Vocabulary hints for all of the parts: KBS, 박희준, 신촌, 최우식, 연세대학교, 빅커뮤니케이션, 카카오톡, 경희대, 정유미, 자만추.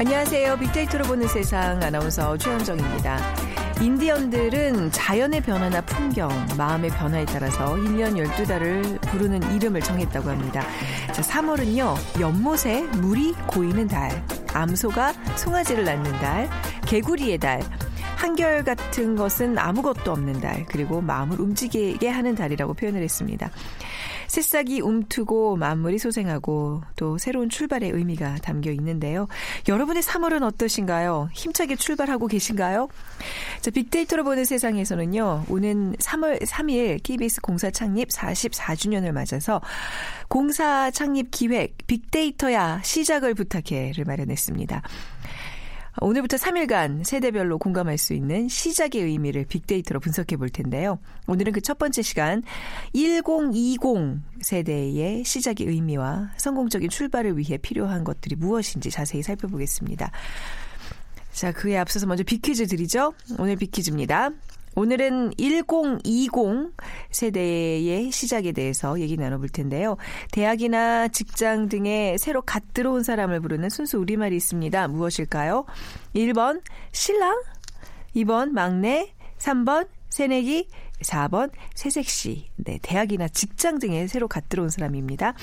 안녕하세요. 빅데이터로 보는 세상 아나운서 최현정입니다. 인디언들은 자연의 변화나 풍경, 마음의 변화에 따라서 1년 12달을 부르는 이름을 정했다고 합니다. 자, 3월은요. 연못에 물이 고이는 달, 암소가 송아지를 낳는 달, 개구리의 달, 한결 같은 것은 아무것도 없는 달, 그리고 마음을 움직이게 하는 달이라고 표현을 했습니다. 새싹이 움트고 만물이 소생하고 또 새로운 출발의 의미가 담겨 있는데요. 여러분의 3월은 어떠신가요? 힘차게 출발하고 계신가요? 자, 빅데이터로 보는 세상에서는요. 오는 3월 3일 KBS 공사 창립 44주년을 맞아서 공사 창립 기획 빅데이터야 시작을 부탁해를 마련했습니다. 오늘부터 3일간 세대별로 공감할 수 있는 시작의 의미를 빅데이터로 분석해 볼 텐데요. 오늘은 그 첫 번째 시간 1020 세대의 시작의 의미와 성공적인 출발을 위해 필요한 것들이 무엇인지 자세히 살펴보겠습니다. 자, 그에 앞서서 먼저 빅퀴즈 드리죠. 오늘 빅퀴즈입니다. 오늘은 1020 세대의 시작에 대해서 얘기 나눠볼 텐데요. 대학이나 직장 등에 새로 갓 들어온 사람을 부르는 순수 우리말이 있습니다. 무엇일까요? 1번 신랑, 2번 막내, 3번 새내기, 4번 새색시. 네, 대학이나 직장 등에 새로 갓 들어온 사람입니다.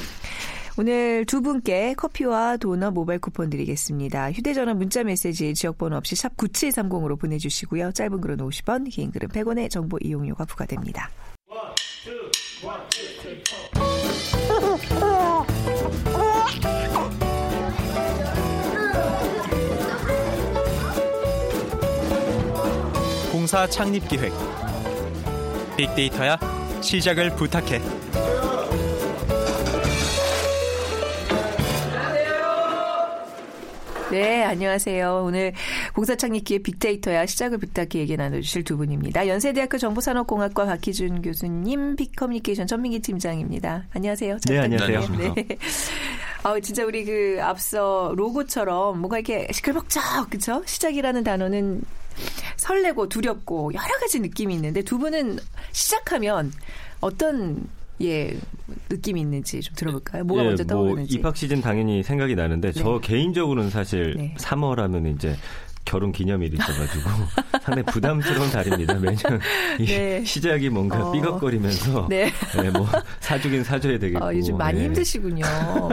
오늘 두 분께 커피와 도넛 모바일 쿠폰 드리겠습니다. 휴대전화 문자 메시지 지역번호 없이 샵 9730으로 보내주시고요. 짧은 글은 50원, 긴 글은 100원의 정보 이용료가 부과됩니다. 공사 창립기획 빅데이터야 시작을 부탁해. 네, 안녕하세요. 오늘 공사 창립기의 빅데이터야 시작을 부탁해 얘기 나눠주실 두 분입니다. 연세대학교 정보산업공학과 박희준 교수님, 빅커뮤니케이션 전민기 팀장입니다. 안녕하세요. 네, 안녕하세요. 네. 아, 진짜 우리 그 앞서 로고처럼 뭔가 이렇게 시끌벅적, 그렇죠? 시작이라는 단어는 설레고 두렵고 여러 가지 느낌이 있는데 두 분은 시작하면 어떤 느낌이 있는지 좀 들어볼까요? 뭐가 먼저 떠오르는지. 입학 시즌 당연히 생각이 나는데 저 개인적으로는 사실 3월 하면 이제 결혼 기념일이 있어가지고 상당히 부담스러운 달입니다. 매년 시작이 뭔가 삐걱거리면서 뭐 사주긴 사줘야 되겠고. 요즘 많이 힘드시군요.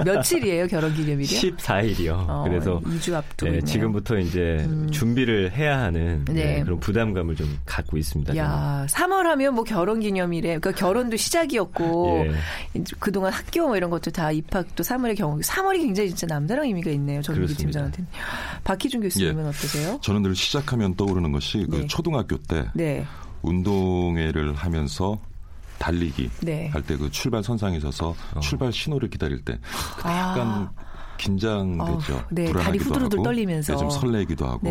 며칠이에요 결혼 기념일이요? 14일이요. 그래서 2주 앞두고 지금부터 이제 준비를 해야 하는 그런 부담감을 좀 갖고 있습니다. 야, 3월 하면 뭐 결혼 기념일에 그러니까 결혼도 시작이었고 그동안 학교 뭐 이런 것도 다 입학도 3월의 경우 3월이 굉장히 진짜 남다른 의미가 있네요. 전민기 팀장한테는. 박희준 교수님은 어떠세요? 저는 늘 시작하면 떠오르는 것이 그 초등학교 때 운동회를 하면서 달리기 할 때 그 출발 선상에 서서 출발 신호를 기다릴 때 약간 긴장되죠. 다리 후들후들 하고, 떨리면서 좀 설레기도 하고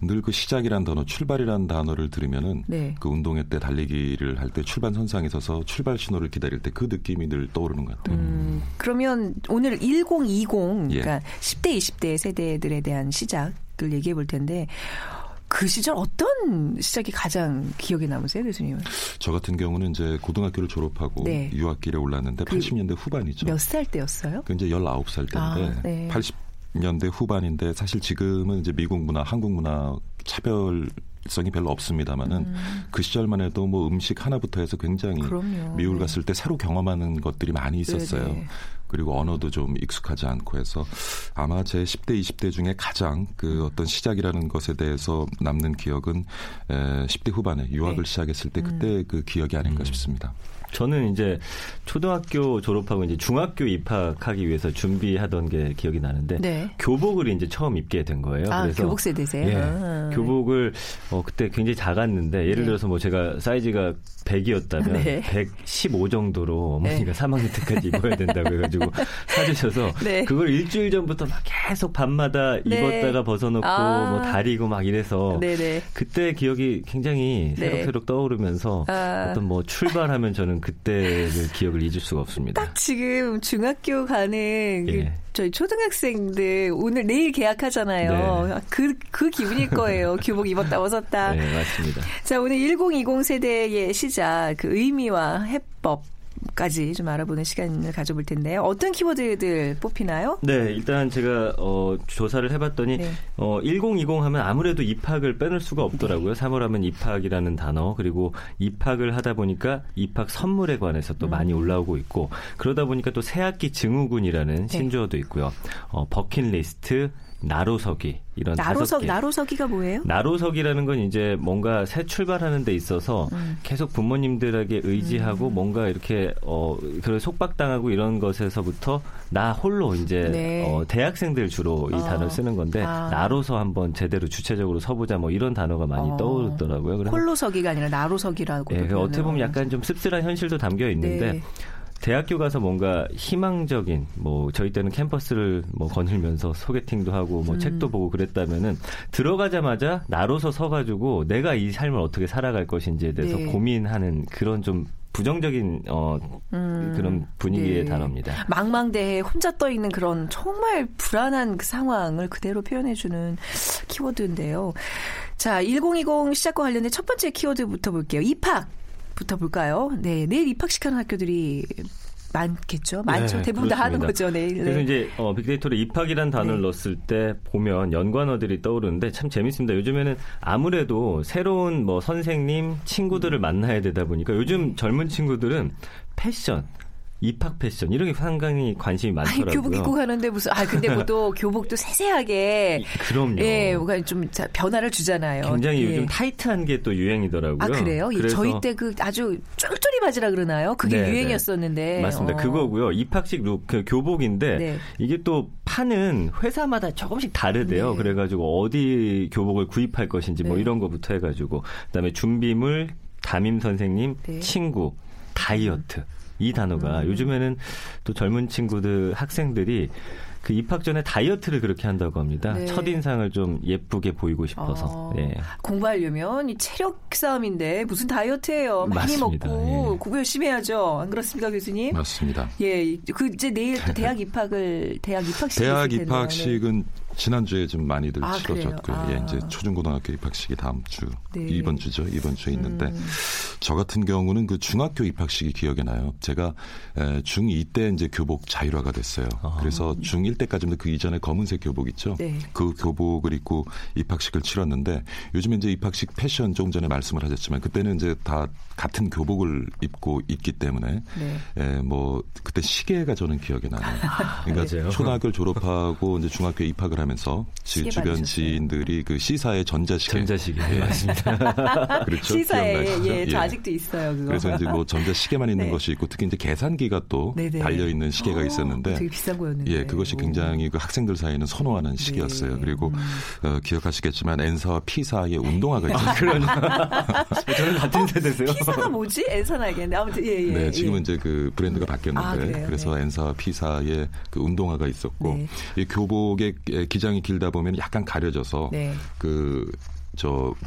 늘 그 시작이란 단어, 출발이란 단어를 들으면은 그 운동회 때 달리기를 할 때 출발 선상에 서서 출발 신호를 기다릴 때 그 느낌이 늘 떠오르는 것 같아요. 그러면 오늘 1020 그러니까 10대, 20대 세대들에 대한 시작 을 얘기해 볼 텐데 그 시절 어떤 시작이 가장 기억에 남으세요, 교수님은? 저 같은 경우는 이제 고등학교를 졸업하고 유학길에 올랐는데 80년대 후반이죠. 몇 살 때였어요? 그 이제 19살 때인데 80년대 후반인데 사실 지금은 이제 미국 문화, 한국 문화 차별 성이 별로 없습니다만은 그 시절만 해도 뭐 음식 하나부터 해서 굉장히 미국 갔을 때 새로 경험하는 것들이 많이 있었어요. 네네. 그리고 언어도 좀 익숙하지 않고 해서 아마 제 10대, 20대 중에 가장 그 어떤 시작이라는 것에 대해서 남는 기억은 10대 후반에 유학을 시작했을 때 그때 그 기억이 아닌가 싶습니다. 저는 이제 초등학교 졸업하고 이제 중학교 입학하기 위해서 준비하던 게 기억이 나는데 교복을 이제 처음 입게 된 거예요. 아, 그래서 교복 세대세요? 교복을 그때 굉장히 작았는데 예를 들어서 뭐 제가 사이즈가 100이었다면 115 정도로 어머니가 3학년 때까지 입어야 된다고 해가지고 사주셔서 그걸 일주일 전부터 막 계속 밤마다 입었다가 벗어놓고 뭐 다리고 막 이래서 그때 기억이 굉장히 새록새록 떠오르면서 어떤 뭐 출발하면 저는 그때의 기억을 잊을 수가 없습니다. 딱 지금 중학교 가는 저희 초등학생들 오늘 내일 계약하잖아요. 그 기분일 거예요. 교복 입었다 벗었다. 네, 맞습니다. 자, 오늘 1020 세대의 시작, 그 의미와 해법까지 좀 알아보는 시간을 가져볼 텐데요. 어떤 키워드들 뽑히나요? 네, 일단 제가 조사를 해봤더니 1020 하면 아무래도 입학을 빼놓을 수가 없더라고요. 3월 하면 입학이라는 단어, 그리고 입학을 하다 보니까 입학 선물에 관해서 또 많이 올라오고 있고, 그러다 보니까 또 새학기 증후군이라는 신조어도 있고요. 버킷리스트, 나로서기, 이런 다섯 개. 나로서기가 뭐예요? 나로서기라는 건 이제 뭔가 새 출발하는 데 있어서 계속 부모님들에게 의지하고 뭔가 이렇게 그런 속박당하고 이런 것에서부터 나 홀로 이제 대학생들 주로 이 단어를 쓰는 건데 나로서 한번 제대로 주체적으로 서보자 뭐 이런 단어가 많이 떠오르더라고요. 그래서 홀로서기가 아니라 나로서기라고. 예, 어떻게 보면 약간 좀 씁쓸한 현실도 담겨 있는데 대학교 가서 뭔가 희망적인, 뭐 저희 때는 캠퍼스를 뭐 거닐면서 소개팅도 하고 뭐 책도 보고 그랬다면은 들어가자마자 나로서 서가지고 내가 이 삶을 어떻게 살아갈 것인지에 대해서 고민하는 그런 좀 부정적인 그런 분위기의 단어입니다. 망망대해 혼자 떠 있는 그런 정말 불안한 그 상황을 그대로 표현해주는 키워드인데요. 자, 1020 시작과 관련된 첫 번째 키워드부터 볼게요. 입학. 부터 볼까요? 네, 내일 입학시키는 학교들이 많겠죠? 많죠? 대부분 다 하는 거죠, 내일. 그래서 이제 빅데이터로 입학이란 단어를 넣었을 때 보면 연관어들이 떠오르는데 참 재밌습니다. 요즘에는 아무래도 새로운 뭐 선생님, 친구들을 만나야 되다 보니까 요즘 젊은 친구들은 패션, 입학 패션 이런 게 상당히 관심이 많더라고요. 아니, 교복 입고 가는데 무슨 근데 뭐 또 교복도 세세하게 그럼요. 예, 뭔가 좀 변화를 주잖아요. 굉장히 요즘 타이트한 게 또 유행이더라고요. 아, 그래요? 그래서 저희 때 그 아주 쫄쫄이 바지라 그러나요? 그게 유행이었었는데. 맞습니다. 그거고요. 입학식 룩, 그 교복인데 이게 또 파는 회사마다 조금씩 다르대요. 그래가지고 어디 교복을 구입할 것인지 뭐 이런 거부터 해가지고 그다음에 준비물, 담임 선생님, 친구, 다이어트. 이 단어가 요즘에는 또 젊은 친구들, 학생들이 그 입학 전에 다이어트를 그렇게 한다고 합니다. 첫인상을 좀 예쁘게 보이고 싶어서. 공부하려면 이 체력 싸움인데 무슨 다이어트예요. 많이 먹고 공부 열심히 해야죠. 안 그렇습니까, 교수님? 맞습니다. 예, 그 이제 내일 또 대학 입학식은 지난주에 좀 많이들 치러졌고요. 이제 초중고등학교 입학식이 다음 주, 이번 주에 있는데 저 같은 경우는 그 중학교 입학식이 기억에 나요. 제가 중2 때 이제 교복 자율화가 됐어요. 그래서 중1 때까지는 그 이전에 검은색 교복 있죠. 그 교복을 입고 입학식을 치렀는데 요즘에 이제 입학식 패션 조금 전에 말씀을 하셨지만 그때는 이제 다 같은 교복을 입고 있기 때문에 뭐 그때 시계가 저는 기억에 나요. 그러니까 초등학교를 졸업하고 이제 중학교 입학을 하면서 주변 지인들이 그 시사의 전자시계. 맞습니다. 그렇죠. 시사에 저 아직도 있어요. 그거. 그래서 이제 뭐 전자시계만 있는 것이 있고 특히 이제 계산기가 또 달려 있는 시계가 있었는데 되게 비싼 거였는데. 예, 그것이 굉장히 그 학생들 사이에는 선호하는 시기였어요. 그리고 기억하시겠지만 N사와 P사의 운동화가 있었어요. 저는 같은 세대세요. P사가 뭐지? N사는 알겠는데 아무튼 네, 지금은 이제 그 브랜드가 바뀌었는데 그래서 N사와 P사의 그 운동화가 있었고 이 교복의 기장이 길다 보면 약간 가려져서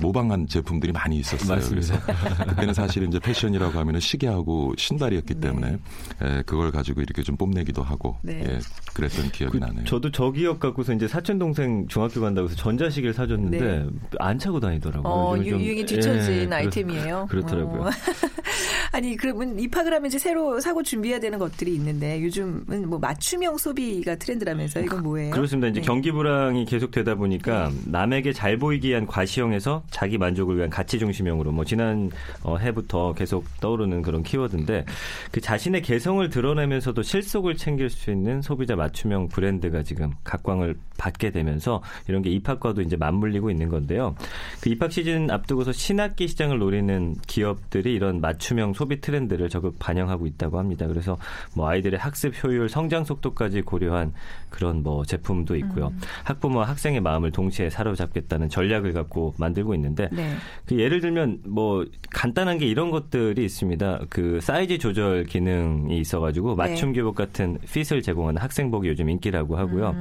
모방한 제품들이 많이 있었어요. 맞습니다. 그래서 그때는 사실 이제 패션이라고 하면은 시계하고 신발이었기 때문에 그걸 가지고 이렇게 좀 뽐내기도 하고 그랬던 기억이 나네요. 저도 저 기억 갖고서 이제 사촌 동생 중학교 간다고 해서 전자시계를 사줬는데 안 차고 다니더라고요. 유행이 뒤처진 아이템이에요. 그렇더라고요. 아니, 그러면 입학을 하면 이제 새로 사고 준비해야 되는 것들이 있는데 요즘은 뭐 맞춤형 소비가 트렌드라면서요. 이건 뭐예요? 그렇습니다. 이제 경기 불황이 계속되다 보니까 남에게 잘 보이기 위한 과시형에서 자기 만족을 위한 가치 중심형으로 뭐 지난 해부터 계속 떠오르는 그런 키워드인데 그 자신의 개성을 드러내면서도 실속을 챙길 수 있는 소비자 맞춤형 브랜드가 지금 각광을 받게 되면서 이런 게 입학과도 이제 맞물리고 있는 건데요. 그 입학 시즌 앞두고서 신학기 시장을 노리는 기업들이 이런 맞춤형 소비 트렌드를 적극 반영하고 있다고 합니다. 그래서 뭐 아이들의 학습 효율, 성장 속도까지 고려한 그런 뭐 제품도 있고요. 학부모와 학생의 마음을 동시에 사로잡겠다는 전략을 갖고 만들고 있는데 네. 그 예를 들면 뭐 간단한 게 이런 것들이 있습니다. 그 사이즈 조절 기능이 있어가지고 맞춤 교복 같은 핏을 제공하는 학생복이 요즘 인기라고 하고요.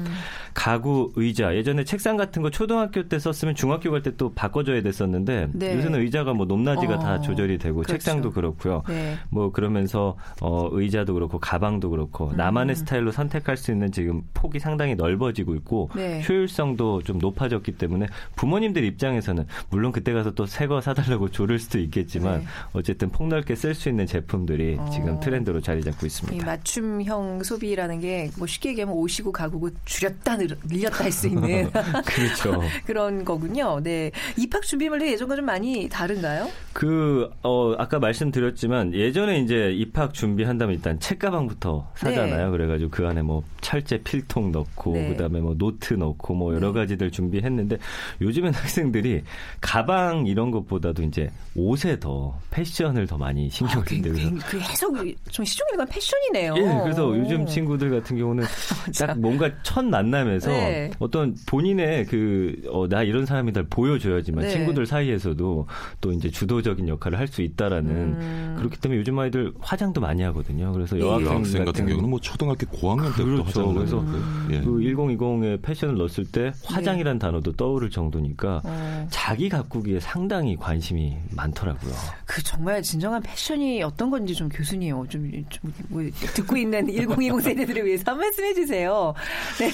가구, 의자, 예전에 책상 같은 거 초등학교 때 썼으면 중학교 갈 때 또 바꿔줘야 됐었는데 네. 요새는 의자가 뭐 높낮이가 다 조절이 되고 그렇죠. 책상도 그렇고요. 네. 뭐 그러면서 의자도 그렇고 가방도 그렇고 나만의 스타일로 선택할 수 있는 지금 폭이 상당히 넓어지고 있고 네. 효율성도 좀 높아졌기 때문에 부모님들 입장에서는 물론 그때 가서 또 새 거 사달라고 조를 수도 있겠지만 네. 어쨌든 폭넓게 쓸 수 있는 제품들이 지금 트렌드로 자리 잡고 있습니다. 이 맞춤형 소비라는 게 뭐 쉽게 얘기하면 옷이고 가구고 줄였다 늘렸다 할 수 있는 그렇죠. 그런 거군요. 네. 입학 준비물이 예전과 좀 많이 다른가요? 아까 말씀드렸지만 예전에 이제 입학 준비한다면 일단 책가방부터 사잖아요. 네. 그래가지고 그 안에 뭐 철제 필통 넣고 네. 그다음에 뭐 노트 넣고 뭐 여러 가지들 준비했는데 요즘엔 학생들이 가방 이런 것보다도 이제 옷에 더 패션을 더 많이 신경 쓴대요. 그 해석이 좀 시종일관 패션이네요. 예, 그래서 요즘 친구들 같은 경우는 딱 뭔가 첫 만남에서 네. 어떤 본인의 나 이런 사람이다 보여줘야지만 네. 친구들 사이에서도 또 이제 주도적인 역할을 할 수 있다라는 그렇기 때문에 요즘 아이들 화장도 많이 하거든요. 그래서 여학생 같은 경우는 뭐 초등학교 고학년 때부터 화장을 그래서 그 1020에 패션을 넣었을 때 화장이란 단어도 떠오를 정도니까 자기 가꾸기에 상당히 관심이 많더라고요. 그 정말 진정한 패션이 어떤 건지 좀 교수님 좀 듣고 있는 1020 세대들을 위해서 한 말씀 해주세요. 네.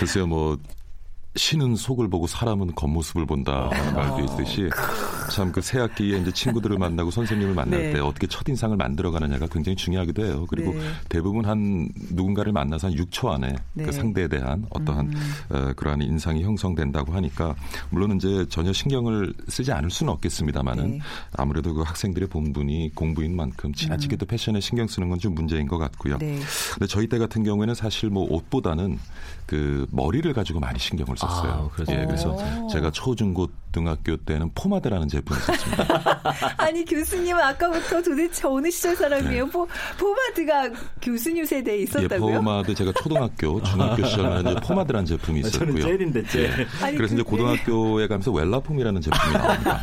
글쎄요, 뭐 신은 속을 보고 사람은 겉모습을 본다 말도 있듯이 참 그 새 학기에 이제 친구들을 만나고 선생님을 만날 네. 때 어떻게 첫인상을 만들어가느냐가 굉장히 중요하기도 해요. 그리고 네. 대부분 한 누군가를 만나서 한 6초 안에 네. 그 상대에 대한 어떠한 그러한 인상이 형성된다고 하니까 물론 이제 전혀 신경을 쓰지 않을 수는 없겠습니다만은 네. 아무래도 그 학생들의 본분이 공부인 만큼 지나치게 또 패션에 신경 쓰는 건 좀 문제인 것 같고요. 네. 근데 저희 때 같은 경우에는 사실 뭐 옷보다는 그 머리를 가지고 많이 신경을 썼어요. 예, 그래서 제가 초중고 등학교 때는 포마드라는 제품을 썼습니다. 아니 교수님은 아까부터 도대체 어느 시절 사람이에요? 네. 포마드가 교수님 세대에 있었다고요? 예, 포마드 제가 초등학교, 중학교 시절에는 포마드라는 제품이 있었고요. 저는 젤인데 젤. 예. 그래서 이제 고등학교에 가면서 웰라폼이라는 제품이 나옵니다.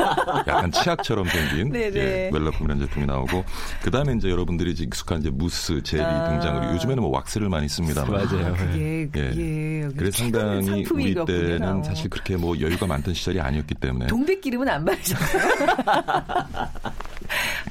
약간 치약처럼 생긴 예, 웰라폼이라는 제품이 나오고 그다음에 이제 여러분들이 이제 익숙한 이제 무스, 젤이 등장을 요즘에는 뭐 왁스를 많이 씁니다만. 맞아요. 예. 그래서 상당히 우리 때는 사실 그렇게 뭐 여유가 많던 시절이 아니었기 때문에 동백기름은 안 바르셨어요?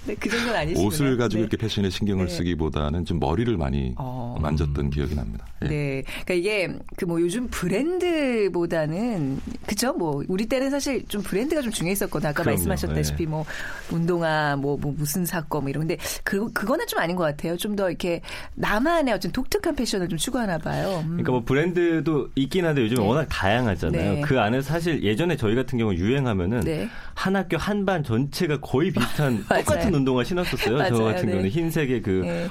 네, 그 정도는 아니시구나. 옷을 가지고 이렇게 패션에 신경을 쓰기보다는 좀 머리를 많이 만졌던 기억이 납니다. 예. 네, 그러니까 이게 그 뭐 요즘 브랜드보다는 그죠? 뭐 우리 때는 사실 좀 브랜드가 좀 중요했었거든요. 아까 그럼요. 말씀하셨다시피 뭐 운동화, 뭐 무슨 사건 뭐 이런 건데 그거는 좀 아닌 것 같아요. 좀 더 이렇게 나만의 어떤 독특한 패션을 좀 추구하나 봐요. 그러니까 뭐 브랜드도 있긴 한데 요즘 워낙 다양하잖아요. 네. 그 안에서 사실 예전에 저희 같은 경우 유행하면은 네. 한 학교 한 반 전체가 거의 비슷한 똑같은 운동화 신었었어요. 맞아요, 저 같은 경우는 흰색의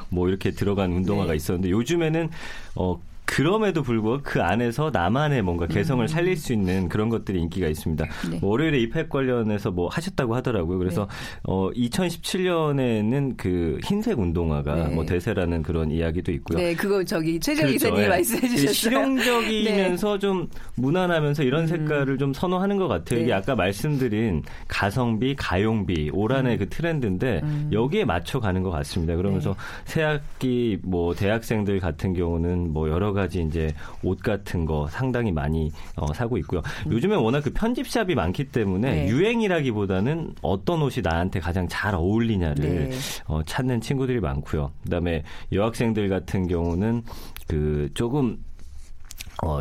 뭐 이렇게 들어간 운동화가 있었는데 요즘에는 그럼에도 불구하고 그 안에서 나만의 뭔가 개성을 살릴 수 있는 그런 것들이 인기가 있습니다. 네. 뭐 월요일에 입학 관련해서 뭐 하셨다고 하더라고요. 그래서 2017년에는 그 흰색 운동화가 뭐 대세라는 그런 이야기도 있고요. 네, 그거 저기 최재형 기자님이 말씀해 주셨어요. 실용적이면서 좀 무난하면서 이런 색깔을 좀 선호하는 것 같아요. 이게 아까 말씀드린 가성비, 가용비, 올 한해 그 트렌드인데 여기에 맞춰가는 것 같습니다. 그러면서 새 학기 뭐 대학생들 같은 경우는 뭐 여러 가지 이제 옷 같은 거 상당히 많이 사고 있고요. 요즘에 워낙 그 편집샵이 많기 때문에 유행이라기보다는 어떤 옷이 나한테 가장 잘 어울리냐를 찾는 친구들이 많고요. 그다음에 여학생들 같은 경우는 그 조금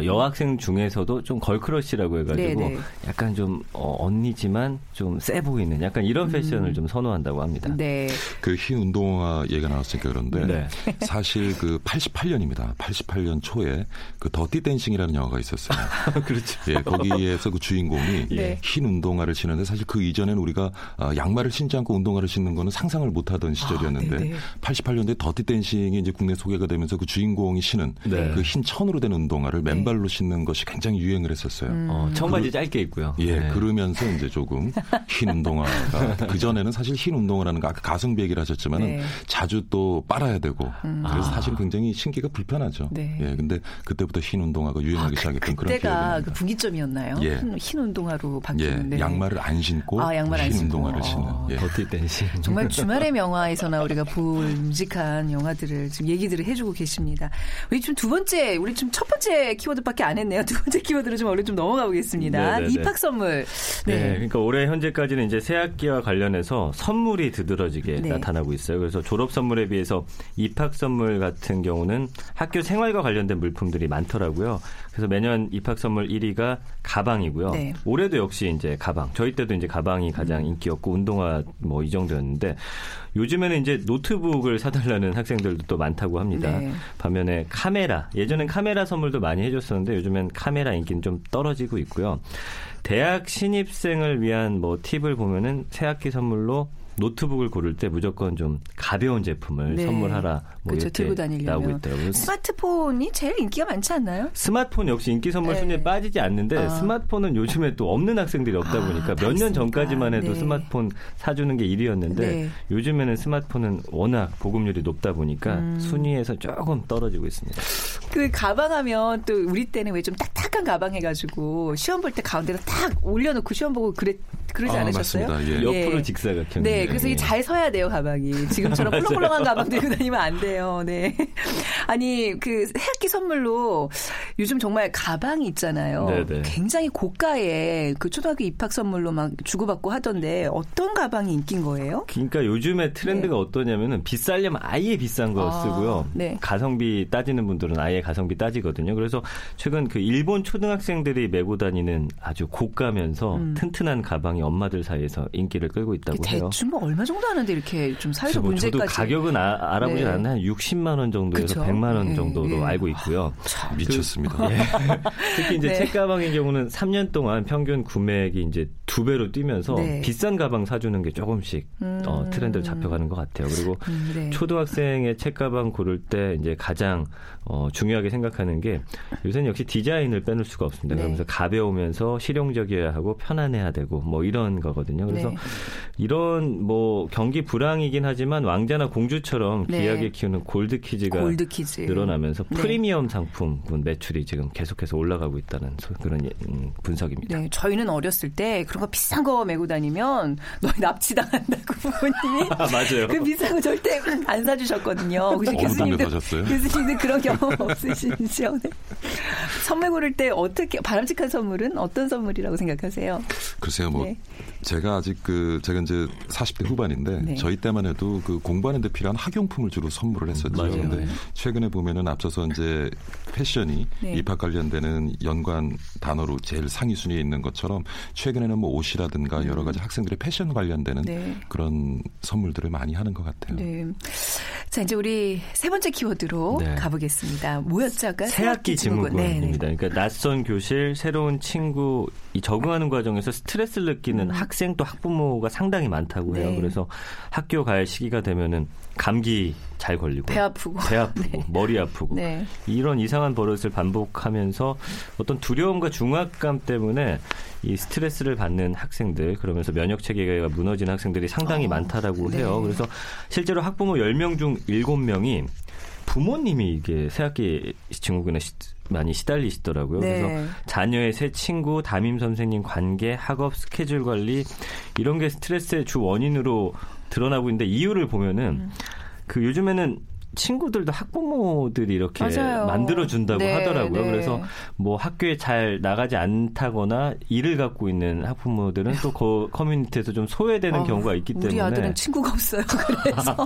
여학생 중에서도 좀 걸크러쉬라고 해가지고 약간 좀 언니지만 좀 세 보이는 약간 이런 패션을 좀 선호한다고 합니다. 네. 그 흰 운동화 얘기가 나왔으니까 그런데 사실 그 88년입니다. 88년 초에 그 더티 댄싱이라는 영화가 있었어요. 그렇죠. 예, 거기에서 그 주인공이 흰 운동화를 신는데 사실 그 이전에는 우리가 양말을 신지 않고 운동화를 신는 거는 상상을 못하던 시절이었는데 88년도에 더티 댄싱이 이제 국내 소개가 되면서 그 주인공이 신은 그 흰 천으로 된 운동화를 맨발로 신는 것이 굉장히 유행을 했었어요. 청바지 짧게 입고요. 예, 네. 그러면서 이제 조금 흰 운동화가 그전에는 사실 흰 운동화라는 거 아까 가성비 얘기를 하셨지만 네. 자주 또 빨아야 되고 그래서 사실 굉장히 신기가 불편하죠. 네. 예, 근데 그때부터 흰 운동화가 유행하기 시작했던 그런 기억이 납니다. 그때가 그 분기점이었나요? 예. 흰 운동화로 바뀌었는데. 예, 양말을 안 신고 흰 운동화를 신는. 예. 버틸 땐 신. 정말 주말의 명화에서나 우리가 볼 묵직한 영화들을 지금 얘기들을 해주고 계십니다. 우리 지금 첫 번째 키워드밖에 안 했네요. 두 번째 키워드로 좀 얼른 좀 넘어가 보겠습니다. 입학 선물. 네. 네, 그러니까 올해 현재까지는 이제 새학기와 관련해서 선물이 두드러지게 나타나고 있어요. 그래서 졸업 선물에 비해서 입학 선물 같은 경우는 학교 생활과 관련된 물품들이 많더라고요. 그래서 매년 입학 선물 1위가 가방이고요. 네. 올해도 역시 이제 가방. 저희 때도 이제 가방이 가장 인기였고 운동화 뭐 이 정도였는데 요즘에는 이제 노트북을 사달라는 학생들도 또 많다고 합니다. 네. 반면에 카메라. 예전엔 카메라 선물도 많이 해줬었는데 요즘엔 카메라 인기는 좀 떨어지고 있고요. 대학 신입생을 위한 뭐 팁을 보면은 새학기 선물로 노트북을 고를 때 무조건 좀 가벼운 제품을 선물하라. 뭐 그렇죠. 들고 다니려면. 스마트폰이 제일 인기가 많지 않나요? 스마트폰 역시 인기 선물 순위에 빠지지 않는데 스마트폰은 요즘에 또 없는 학생들이 없다 보니까 몇 년 전까지만 해도 스마트폰 사주는 게 1위였는데 요즘에는 스마트폰은 워낙 보급률이 높다 보니까 순위에서 조금 떨어지고 있습니다. 그 가방하면 또 우리 때는 왜 좀 딱딱한 가방 해가지고 시험 볼 때 가운데로 딱 올려놓고 시험 보고 그러지 않으셨어요? 맞습니다. 예. 옆으로 직사각형. 네. 그래서 이게 잘 서야 돼요, 가방이. 지금처럼 꿀렁꿀렁한 가방 들고 다니면 안 돼요. 네. 아니, 그 새학기 선물로 요즘 정말 가방이 있잖아요. 네네. 굉장히 고가의 그 초등학교 입학 선물로 막 주고받고 하던데 어떤 가방이 인기인 거예요? 그러니까 요즘에 트렌드가 어떠냐면은 비싸려면 아예 비싼 거 쓰고요. 네. 가성비 따지는 분들은 아예 가성비 따지거든요. 그래서 최근 그 일본 초등학생들이 메고 다니는 아주 고가면서 튼튼한 가방이 엄마들 사이에서 인기를 끌고 있다고 해요. 대충 뭐 얼마 정도 하는데 이렇게 좀 사회적 문제까지. 저도 가격은 알아보진 않나 한 60만 원 정도에서 100만 원 정도로 알고 있고요. 참 미쳤습니다. 예. 특히 이제 책가방의 경우는 3년 동안 평균 구매액이 이제 2배로 뛰면서 비싼 가방 사주는 게 조금씩 트렌드로 잡혀가는 것 같아요. 그리고 초등학생의 책가방 고를 때 이제 가장 중요하게 생각하는 게 요새는 역시 디자인을 빼놓을 수가 없습니다. 그러면서 가벼우면서 실용적이어야 하고 편안해야 되고 뭐 이런 거거든요. 그래서 이런 뭐 경기 불황이긴 하지만 왕자나 공주처럼 귀하게 키우는 골드키즈가 늘어나면서 프리미엄 상품군 매출이 지금 계속해서 올라가고 있다는 그런 분석입니다. 네, 저희는 어렸을 때 그런 거 비싼 거 메고 다니면 너희 납치당한다고 부모님이 맞아요. 그 비싼 거 절대 안 사주셨거든요. 혹시 교수님도 그런 경험 없으신지요? 네. 선물 고를 때 어떻게 바람직한 선물은 어떤 선물이라고 생각하세요? 글쎄요, 뭐 제가 아직 제가 이제 40대 후반인데 저희 때만 해도 그 공부하는 데 필요한 학용품을 주로 선물을 했었죠. 그런데 최근에 보면은 앞서서 이제 패션이 입학 관련되는 연관 단어로 제일 상위 순위에 있는 것처럼 최근에는 뭐 옷이라든가 여러 가지 학생들의 패션 관련되는 그런 선물들을 많이 하는 것 같아요. 네. 자, 이제 우리 세 번째 키워드로 가보겠습니다. 뭐였죠? 아까? 새학기 증후군입니다. 그러니까 낯선 교실, 새로운 친구, 이 적응하는 과정에서 스트레스를 느끼는 학생 또 학부모가 상당히 많다고 해요. 그래서 학교 갈 시기가 되면은 감기 잘 걸리고 배 아프고 머리 아프고 이런 이상한 버릇을 반복하면서 어떤 두려움과 중압감 때문에 이 스트레스를 받는 학생들, 그러면서 면역 체계가 무너진 학생들이 상당히 많다라고 해요. 그래서 실제로 학부모 10명 중 7명이 부모님이 이게 새학기 증후군에 많이 시달리시더라고요. 그래서 자녀의 새 친구, 담임 선생님 관계, 학업 스케줄 관리 이런 게 스트레스의 주 원인으로 드러나고 있는데 이유를 보면은 그 요즘에는 친구들도 학부모들이 이렇게 만들어준다고 하더라고요. 그래서 뭐 학교에 잘 나가지 않다거나 일을 갖고 있는 학부모들은 또 그 커뮤니티에서 좀 소외되는 경우가 있기 때문에. 우리 아들은 친구가 없어요. 그래서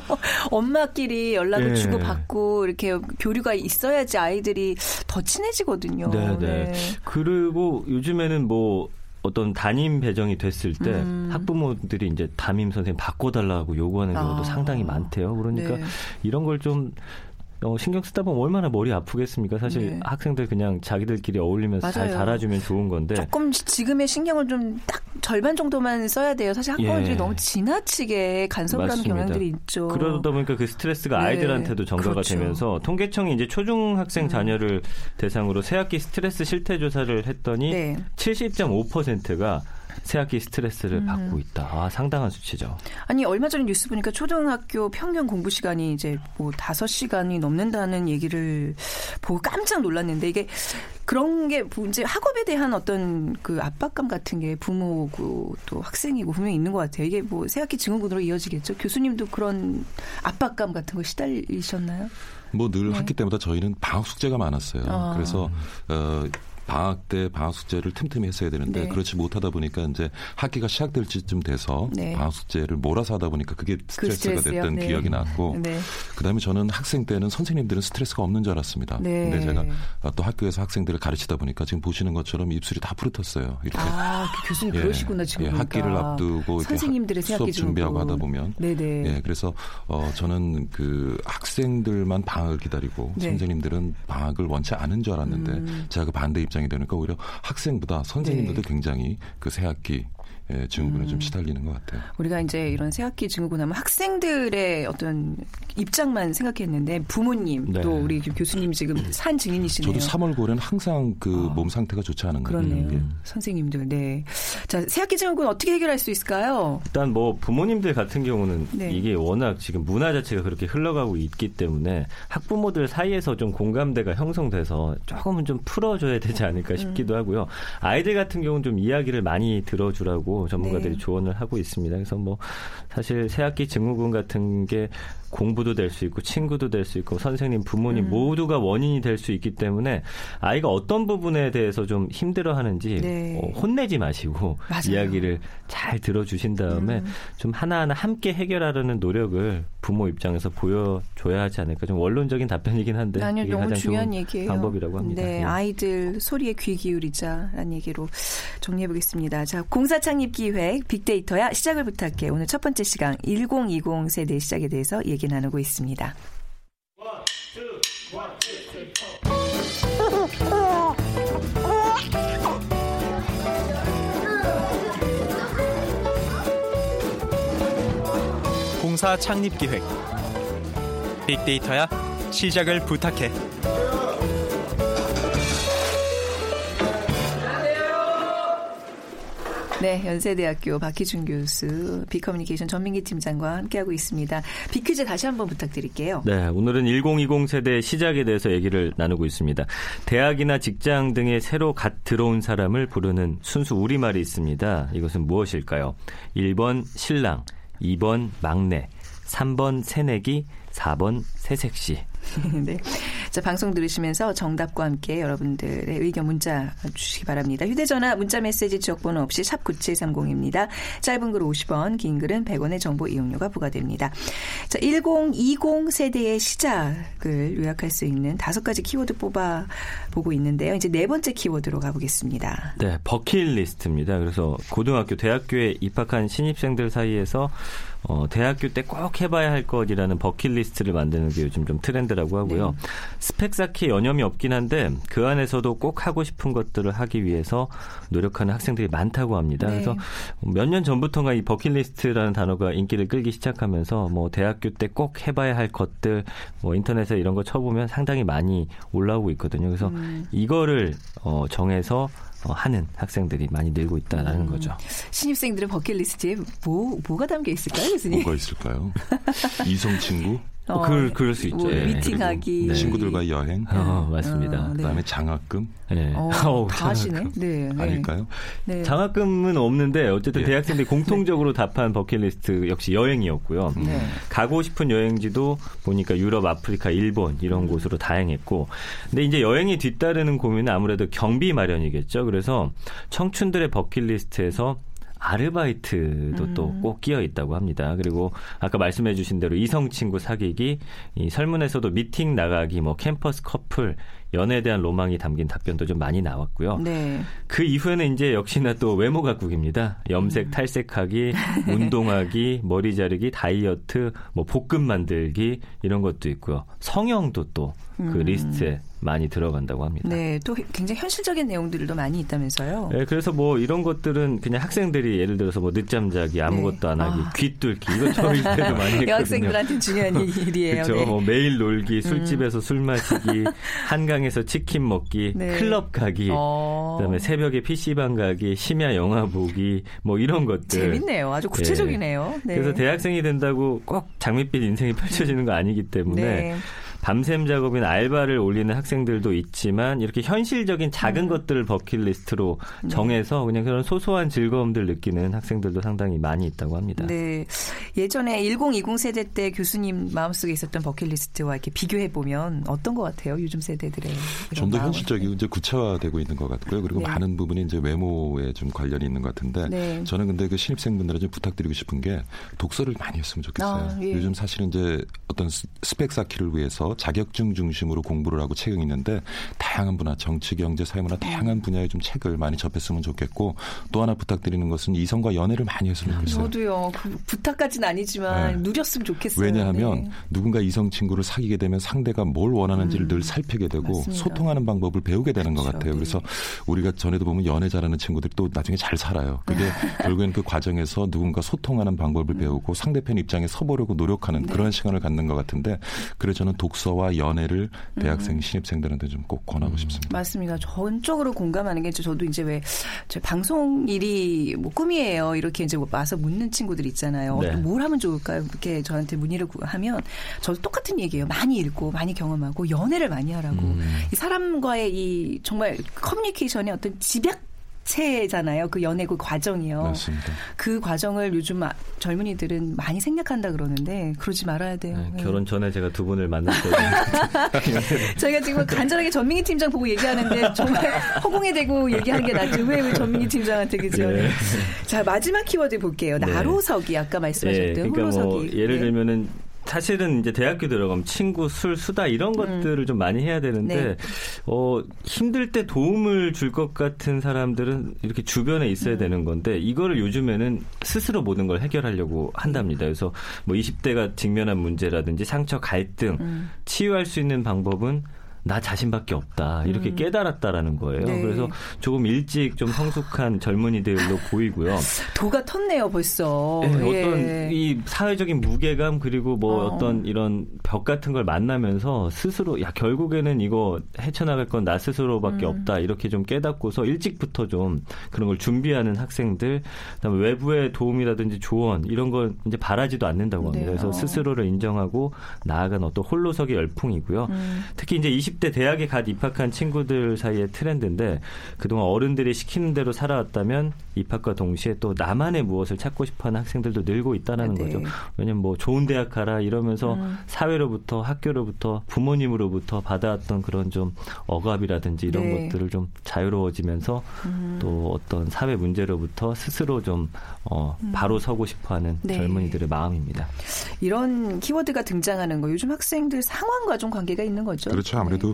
엄마끼리 연락을 주고받고 이렇게 교류가 있어야지 아이들이 더 친해지거든요. 네. 그리고 요즘에는 뭐 어떤 담임 배정이 됐을 때 학부모들이 이제 담임 선생님 바꿔달라고 요구하는 경우도 상당히 많대요. 그러니까 이런 걸 좀 신경 쓰다 보면 얼마나 머리 아프겠습니까? 사실 네. 학생들 그냥 자기들끼리 어울리면서 맞아요. 잘 자라주면 좋은 건데. 조금 지금의 신경을 좀 딱 절반 정도만 써야 돼요. 사실 학부모들이 예. 너무 지나치게 간섭을 하는 경향들이 있죠. 그러다 보니까 그 스트레스가 네. 아이들한테도 전가가 그렇죠. 되면서 통계청이 이제 초중학생 자녀를 대상으로 새학기 스트레스 실태 조사를 했더니 네. 70.5%가 새학기 스트레스를 받고 있다. 아, 상당한 수치죠. 아니, 얼마 전에 뉴스 보니까 초등학교 평균 공부 시간이 이제 뭐 5시간이 넘는다는 얘기를 보고 깜짝 놀랐는데, 이게 그런 게 이제 학업에 대한 어떤 그 압박감 같은 게 부모고 또 학생이고 분명히 있는 것 같아요. 이게 뭐 새학기 증후군으로 이어지겠죠. 교수님도 그런 압박감 같은 거 시달리셨나요? 뭐 늘 네. 학기 때마다 저희는 방학 숙제가 많았어요. 아. 그래서 방학 때 방학 숙제를 틈틈이 했어야 되는데 네. 그렇지 못하다 보니까 이제 학기가 시작될 쯤 돼서 네. 방학 숙제를 몰아서 하다 보니까 그게 스트레스가 그 됐던 네. 기억이 났고 네. 그다음에 저는 학생 때는 선생님들은 스트레스가 없는 줄 알았습니다. 네. 근데 제가 또 학교에서 학생들을 가르치다 보니까 지금 보시는 것처럼 입술이 다 부르텄어요. 이렇게. 아, 교수님 예, 그러시구나 지금. 예, 학기를 앞두고 선생님들의 수업 준비하고 하다 보면 네네. 예, 그래서 저는 그 학생들만 방학을 기다리고 네. 선생님들은 방학을 원치 않은 줄 알았는데 제가 그 반대 입장 이 되니까 오히려 학생보다 선생님들도 네. 굉장히 그 새학기 증후군에 좀 시달리는 것 같아요. 우리가 이제 이런 새학기 증후군 하면 학생들의 어떤 입장만 생각했는데 부모님 네. 또 우리 교수님 지금 산 증인이시네요. 저도 3월 9월에는 항상 그 몸 상태가 좋지 않은 거예요. 그러네요. 예. 선생님들. 네. 자, 새학기 증후군 어떻게 해결할 수 있을까요? 일단 뭐 부모님들 같은 경우는 네. 이게 워낙 지금 문화 자체가 그렇게 흘러가고 있기 때문에 학부모들 사이에서 좀 공감대가 형성돼서 조금은 좀 풀어줘야 되지 않을까 싶기도 하고요. 아이들 같은 경우는 좀 이야기를 많이 들어주라고 전문가들이 네. 조언을 하고 있습니다. 그래서 뭐 사실 새학기 증후군 같은 게 공부도 될 수 있고 친구도 될 수 있고 선생님, 부모님 모두가 원인이 될 수 있기 때문에 아이가 어떤 부분에 대해서 좀 힘들어하는지 네. 혼내지 마시고 맞아요. 이야기를 잘 들어주신 다음에 좀 하나하나 함께 해결하려는 노력을 부모 입장에서 보여줘야 하지 않을까. 좀 원론적인 답변이긴 한데 아니요, 이게 가장 중요한 얘기예요. 방법이라고 합니다. 네, 예. 아이들 소리에 귀 기울이자라는 얘기로 정리해보겠습니다. 자, 공사창립기획 빅데이터야 시작을 부탁해. 오늘 첫 번째 시간 1020 세대 시작에 대해서 얘기 나누고 있습니다. 공사 창립 기획 빅데이터야 시작을 부탁해. 네, 연세대학교 박희준 교수, 빅커뮤니케이션 전민기 팀장과 함께하고 있습니다. 빅퀴즈 다시 한번 부탁드릴게요. 네, 오늘은 1020 세대 시작에 대해서 얘기를 나누고 있습니다. 대학이나 직장 등에 새로 갓 들어온 사람을 부르는 순수 우리말이 있습니다. 이것은 무엇일까요? 1번 신랑, 2번 막내, 3번 새내기, 4번 새색시. 네. 자, 방송 들으시면서 정답과 함께 여러분들의 의견 문자 주시기 바랍니다. 휴대전화, 문자메시지 지역번호 없이 샵9730입니다. 짧은 글 50원, 긴 글은 100원의 정보 이용료가 부과됩니다. 자, 1020 세대의 시작을 요약할 수 있는 5가지 키워드 뽑아보고 있는데요. 이제 네 번째 키워드로 가보겠습니다. 네, 버킷리스트입니다. 그래서 고등학교, 대학교에 입학한 신입생들 사이에서 대학교 때 꼭 해봐야 할 것이라는 버킷리스트를 만드는 게 요즘 좀 트렌드라고 하고요. 네. 스펙 쌓기에 여념이 없긴 한데 그 안에서도 꼭 하고 싶은 것들을 하기 위해서 노력하는 학생들이 많다고 합니다. 네. 그래서 몇 년 전부터가 이 버킷리스트라는 단어가 인기를 끌기 시작하면서 뭐 대학교 때 꼭 해봐야 할 것들 뭐 인터넷에 이런 거 쳐보면 상당히 많이 올라오고 있거든요. 그래서 이거를 정해서 하는 학생들이 많이 늘고 있다라는 거죠. 신입생들은 버킷리스트에 뭐가 담겨 있을까요, 교수님? 뭐가 있을까요? 이성 친구? 그럴 수 있죠. 뭐, 네. 미팅하기, 네. 친구들과의 여행, 맞습니다. 네. 그다음에 장학금, 네. 다 하시네. 네, 네. 아닐까요? 네. 장학금은 없는데 어쨌든 네. 대학생들이 공통적으로 네. 답한 버킷리스트 역시 여행이었고요. 네. 가고 싶은 여행지도 보니까 유럽, 아프리카, 일본 이런 곳으로 다양했고, 근데 이제 여행이 뒤따르는 고민은 아무래도 경비 마련이겠죠. 그래서 청춘들의 버킷리스트에서 아르바이트도 또 꼭 끼어 있다고 합니다. 그리고 아까 말씀해 주신 대로 이성 친구 사귀기, 이 설문에서도 미팅 나가기, 뭐 캠퍼스 커플, 연애에 대한 로망이 담긴 답변도 좀 많이 나왔고요. 네. 그 이후에는 이제 역시나 또 외모 가꾸기입니다. 염색, 탈색하기, 운동하기, 머리 자르기, 다이어트, 뭐 볶음 만들기 이런 것도 있고요. 성형도 또 그 리스트에 많이 들어간다고 합니다. 네, 또 굉장히 현실적인 내용들도 많이 있다면서요. 네, 그래서 뭐 이런 것들은 그냥 학생들이 예를 들어서 뭐 늦잠 자기, 아무것도 안 하기, 귀뚫기 이거 저희 때도 많이 했거든요. 여학생들한테 중요한 일이에요. 그렇죠. 네. 뭐 매일 놀기, 술집에서 술 마시기, 한강에서 치킨 먹기, 네. 클럽 가기, 그다음에 새벽에 PC방 가기, 심야 영화 보기 뭐 이런 것들. 재밌네요. 아주 구체적이네요. 네. 그래서 대학생이 된다고 꼭 장밋빛 인생이 펼쳐지는 거 아니기 때문에 네. 밤샘 작업인 알바를 올리는 학생들도 있지만 이렇게 현실적인 작은 것들을 버킷리스트로 정해서 그냥 그런 소소한 즐거움들 느끼는 학생들도 상당히 많이 있다고 합니다. 네, 예전에 1020 세대 때 교수님 마음속에 있었던 버킷리스트와 이렇게 비교해 보면 어떤 것 같아요? 요즘 세대들의 좀 더 현실적이고 이제 구체화되고 있는 것 같고요. 그리고 네. 많은 부분이 이제 외모에 좀 관련이 있는 것 같은데 네. 저는 근데 그 신입생분들한테 좀 부탁드리고 싶은 게 독서를 많이 했으면 좋겠어요. 아, 예. 요즘 사실은 이제 어떤 스펙 쌓기를 위해서 자격증 중심으로 공부를 하고 책이 있는데 다양한 분야, 정치, 경제, 사회문화 다양한 분야의 좀 책을 많이 접했으면 좋겠고 또 하나 부탁드리는 것은 이성과 연애를 많이 했으면 좋겠어요. 저도요. 그 부탁까지는 아니지만 네. 누렸으면 좋겠어요. 왜냐하면 네. 누군가 이성 친구를 사귀게 되면 상대가 뭘 원하는지를 늘 살피게 되고 맞습니다. 소통하는 방법을 배우게 되는 그렇죠. 것 같아요. 그래서 네. 우리가 전에도 보면 연애 잘하는 친구들이 또 나중에 잘 살아요. 그게 결국엔 그 과정에서 누군가 소통하는 방법을 배우고 상대편 입장에 서보려고 노력하는 네. 그런 시간을 갖는 것 같은데 그래서 저는 독서와 연애를 대학생 신입생들한테 좀 꼭 권하고 싶습니다. 맞습니다. 전적으로 공감하는 게 저도 이제 왜 방송 일이 뭐 꿈이에요 이렇게 이제 와서 묻는 친구들 있잖아요. 네. 뭘 하면 좋을까요? 이렇게 저한테 문의를 하면 저도 똑같은 얘기예요. 많이 읽고 많이 경험하고 연애를 많이 하라고 이 사람과의 이 정말 커뮤니케이션의 어떤 집약 체잖아요. 그 연애 그 과정이요. 맞습니다. 그 과정을 요즘 젊은이들은 많이 생략한다 그러는데 그러지 말아야 돼요. 네, 결혼 전에 제가 두 분을 만났거든요. 저희가 지금 간절하게 전민기 팀장 보고 얘기하는데 정말 허공에 대고 얘기하는 게 낫지. 왜 전민기 팀장한테 그죠? 네. 자, 마지막 키워드 볼게요. 네. 나로서기 아까 말씀하셨던 네, 그러니까 홀로서기. 뭐 예를 들면은 사실은 이제 대학교 들어가면 친구, 술, 수다 이런 것들을 좀 많이 해야 되는데 네. 힘들 때 도움을 줄 것 같은 사람들은 이렇게 주변에 있어야 되는 건데 이거를 요즘에는 스스로 모든 걸 해결하려고 한답니다. 그래서 뭐 20대가 직면한 문제라든지 상처, 갈등, 치유할 수 있는 방법은 나 자신밖에 없다. 이렇게 깨달았다라는 거예요. 네. 그래서 조금 일찍 좀 성숙한 젊은이들로 보이고요. 도가 텄네요, 벌써. 네, 예. 어떤 이 사회적인 무게감 그리고 뭐 어떤 이런 벽 같은 걸 만나면서 스스로 야 결국에는 이거 헤쳐나갈 건 나 스스로밖에 없다. 이렇게 좀 깨닫고서 일찍부터 좀 그런 걸 준비하는 학생들, 그다음에 외부의 도움이라든지 조언 이런 걸 이제 바라지도 않는다고 합니다. 네. 그래서 스스로를 인정하고 나아간 어떤 홀로서기 열풍이고요. 특히 이제 20대 대학에 갓 입학한 친구들 사이의 트렌드인데 그동안 어른들이 시키는 대로 살아왔다면 입학과 동시에 또 나만의 무엇을 찾고 싶어하는 학생들도 늘고 있다는 네. 거죠. 왜냐하면 뭐 좋은 대학 가라 이러면서 사회로부터 학교로부터 부모님으로부터 받아왔던 그런 좀 억압이라든지 이런 네. 것들을 좀 자유로워지면서 또 어떤 사회 문제로부터 스스로 좀 바로 서고 싶어하는 네. 젊은이들의 마음입니다. 이런 키워드가 등장하는 거 요즘 학생들 상황과 좀 관계가 있는 거죠. 그렇죠. 아무래도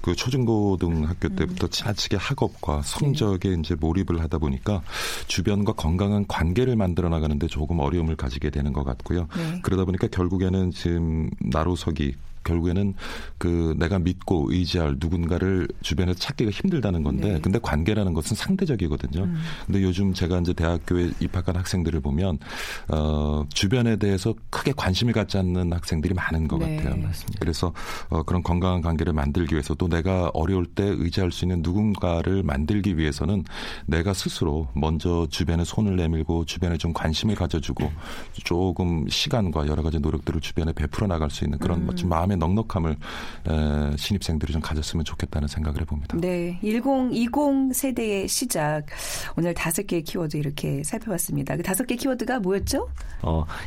그 초중고등학교 때부터 지나치게 학업과 성적에 이제 몰입을 하다 보니까 주변과 건강한 관계를 만들어 나가는데 조금 어려움을 가지게 되는 것 같고요. 네. 그러다 보니까 결국에는 지금 나로서기 결국에는 그 내가 믿고 의지할 누군가를 주변에서 찾기가 힘들다는 건데 네. 근데 관계라는 것은 상대적이거든요. 근데 요즘 제가 이제 대학교에 입학한 학생들을 보면 주변에 대해서 크게 관심을 갖지 않는 학생들이 많은 것 네. 같아요. 맞습니다. 그래서 그런 건강한 관계를 만들기 위해서 또 내가 어려울 때 의지할 수 있는 누군가를 만들기 위해서는 내가 스스로 먼저 주변에 손을 내밀고 주변에 좀 관심을 가져주고 조금 시간과 여러 가지 노력들을 주변에 베풀어 나갈 수 있는 그런 마음 넉넉함을 신입생들이 좀 가졌으면 좋겠다는 생각을 해봅니다. 네, 1020 세대의 시작. 오늘 5개의 키워드 이렇게 살펴봤습니다. 그 5개 키워드가 뭐였죠?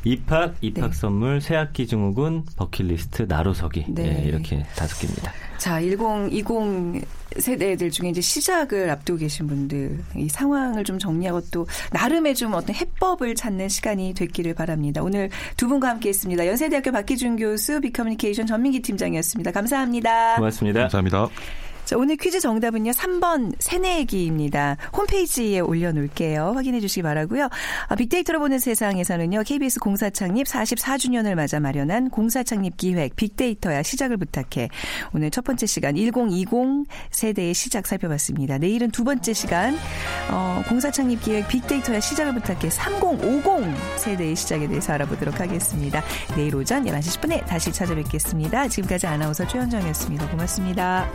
입학 네. 선물, 새학기 증후군, 버킷리스트, 나로서기. 네, 네 이렇게 5개입니다. 자, 1020 세대들 중에 이제 시작을 앞두고 계신 분들 이 상황을 좀 정리하고 또 나름의 좀 어떤 해법을 찾는 시간이 됐기를 바랍니다. 오늘 두 분과 함께했습니다. 연세대학교 박희준 교수, 빅커뮤니케이션 전민기 팀장이었습니다. 감사합니다. 고맙습니다. 감사합니다. 자, 오늘 퀴즈 정답은요. 3번 세네 얘기입니다. 홈페이지에 올려놓을게요. 확인해 주시기 바라고요. 빅데이터로 보는 세상에서는요. KBS 공사 창립 44주년을 맞아 마련한 공사 창립 기획 빅데이터야 시작을 부탁해. 오늘 첫 번째 시간 1020 세대의 시작 살펴봤습니다. 내일은 두 번째 시간 공사 창립 기획 빅데이터야 시작을 부탁해 3050 세대의 시작에 대해서 알아보도록 하겠습니다. 내일 오전 11시 10분에 다시 찾아뵙겠습니다. 지금까지 아나운서 최현정이었습니다. 고맙습니다.